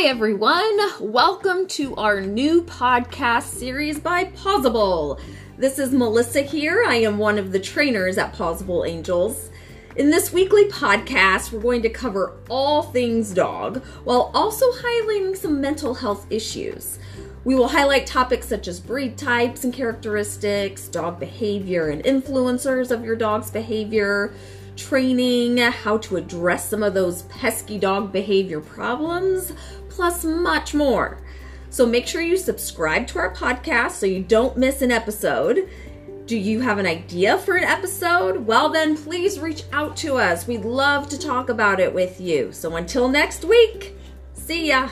Hi everyone, welcome to our new podcast series by Pawsible. This is Melissa here. I am one of the trainers at Pawsible Angels. In this weekly podcast, we're going to cover all things dog while also highlighting some mental health issues. We will highlight topics such as breed types and characteristics, dog behavior and influencers of your dog's behavior, training, how to address some of those pesky dog behavior problems, plus much more. So make sure you subscribe to our podcast so you don't miss an episode. Do you have an idea for an episode? Well then, please reach out to us. We'd love to talk about it with you. So until next week, see ya.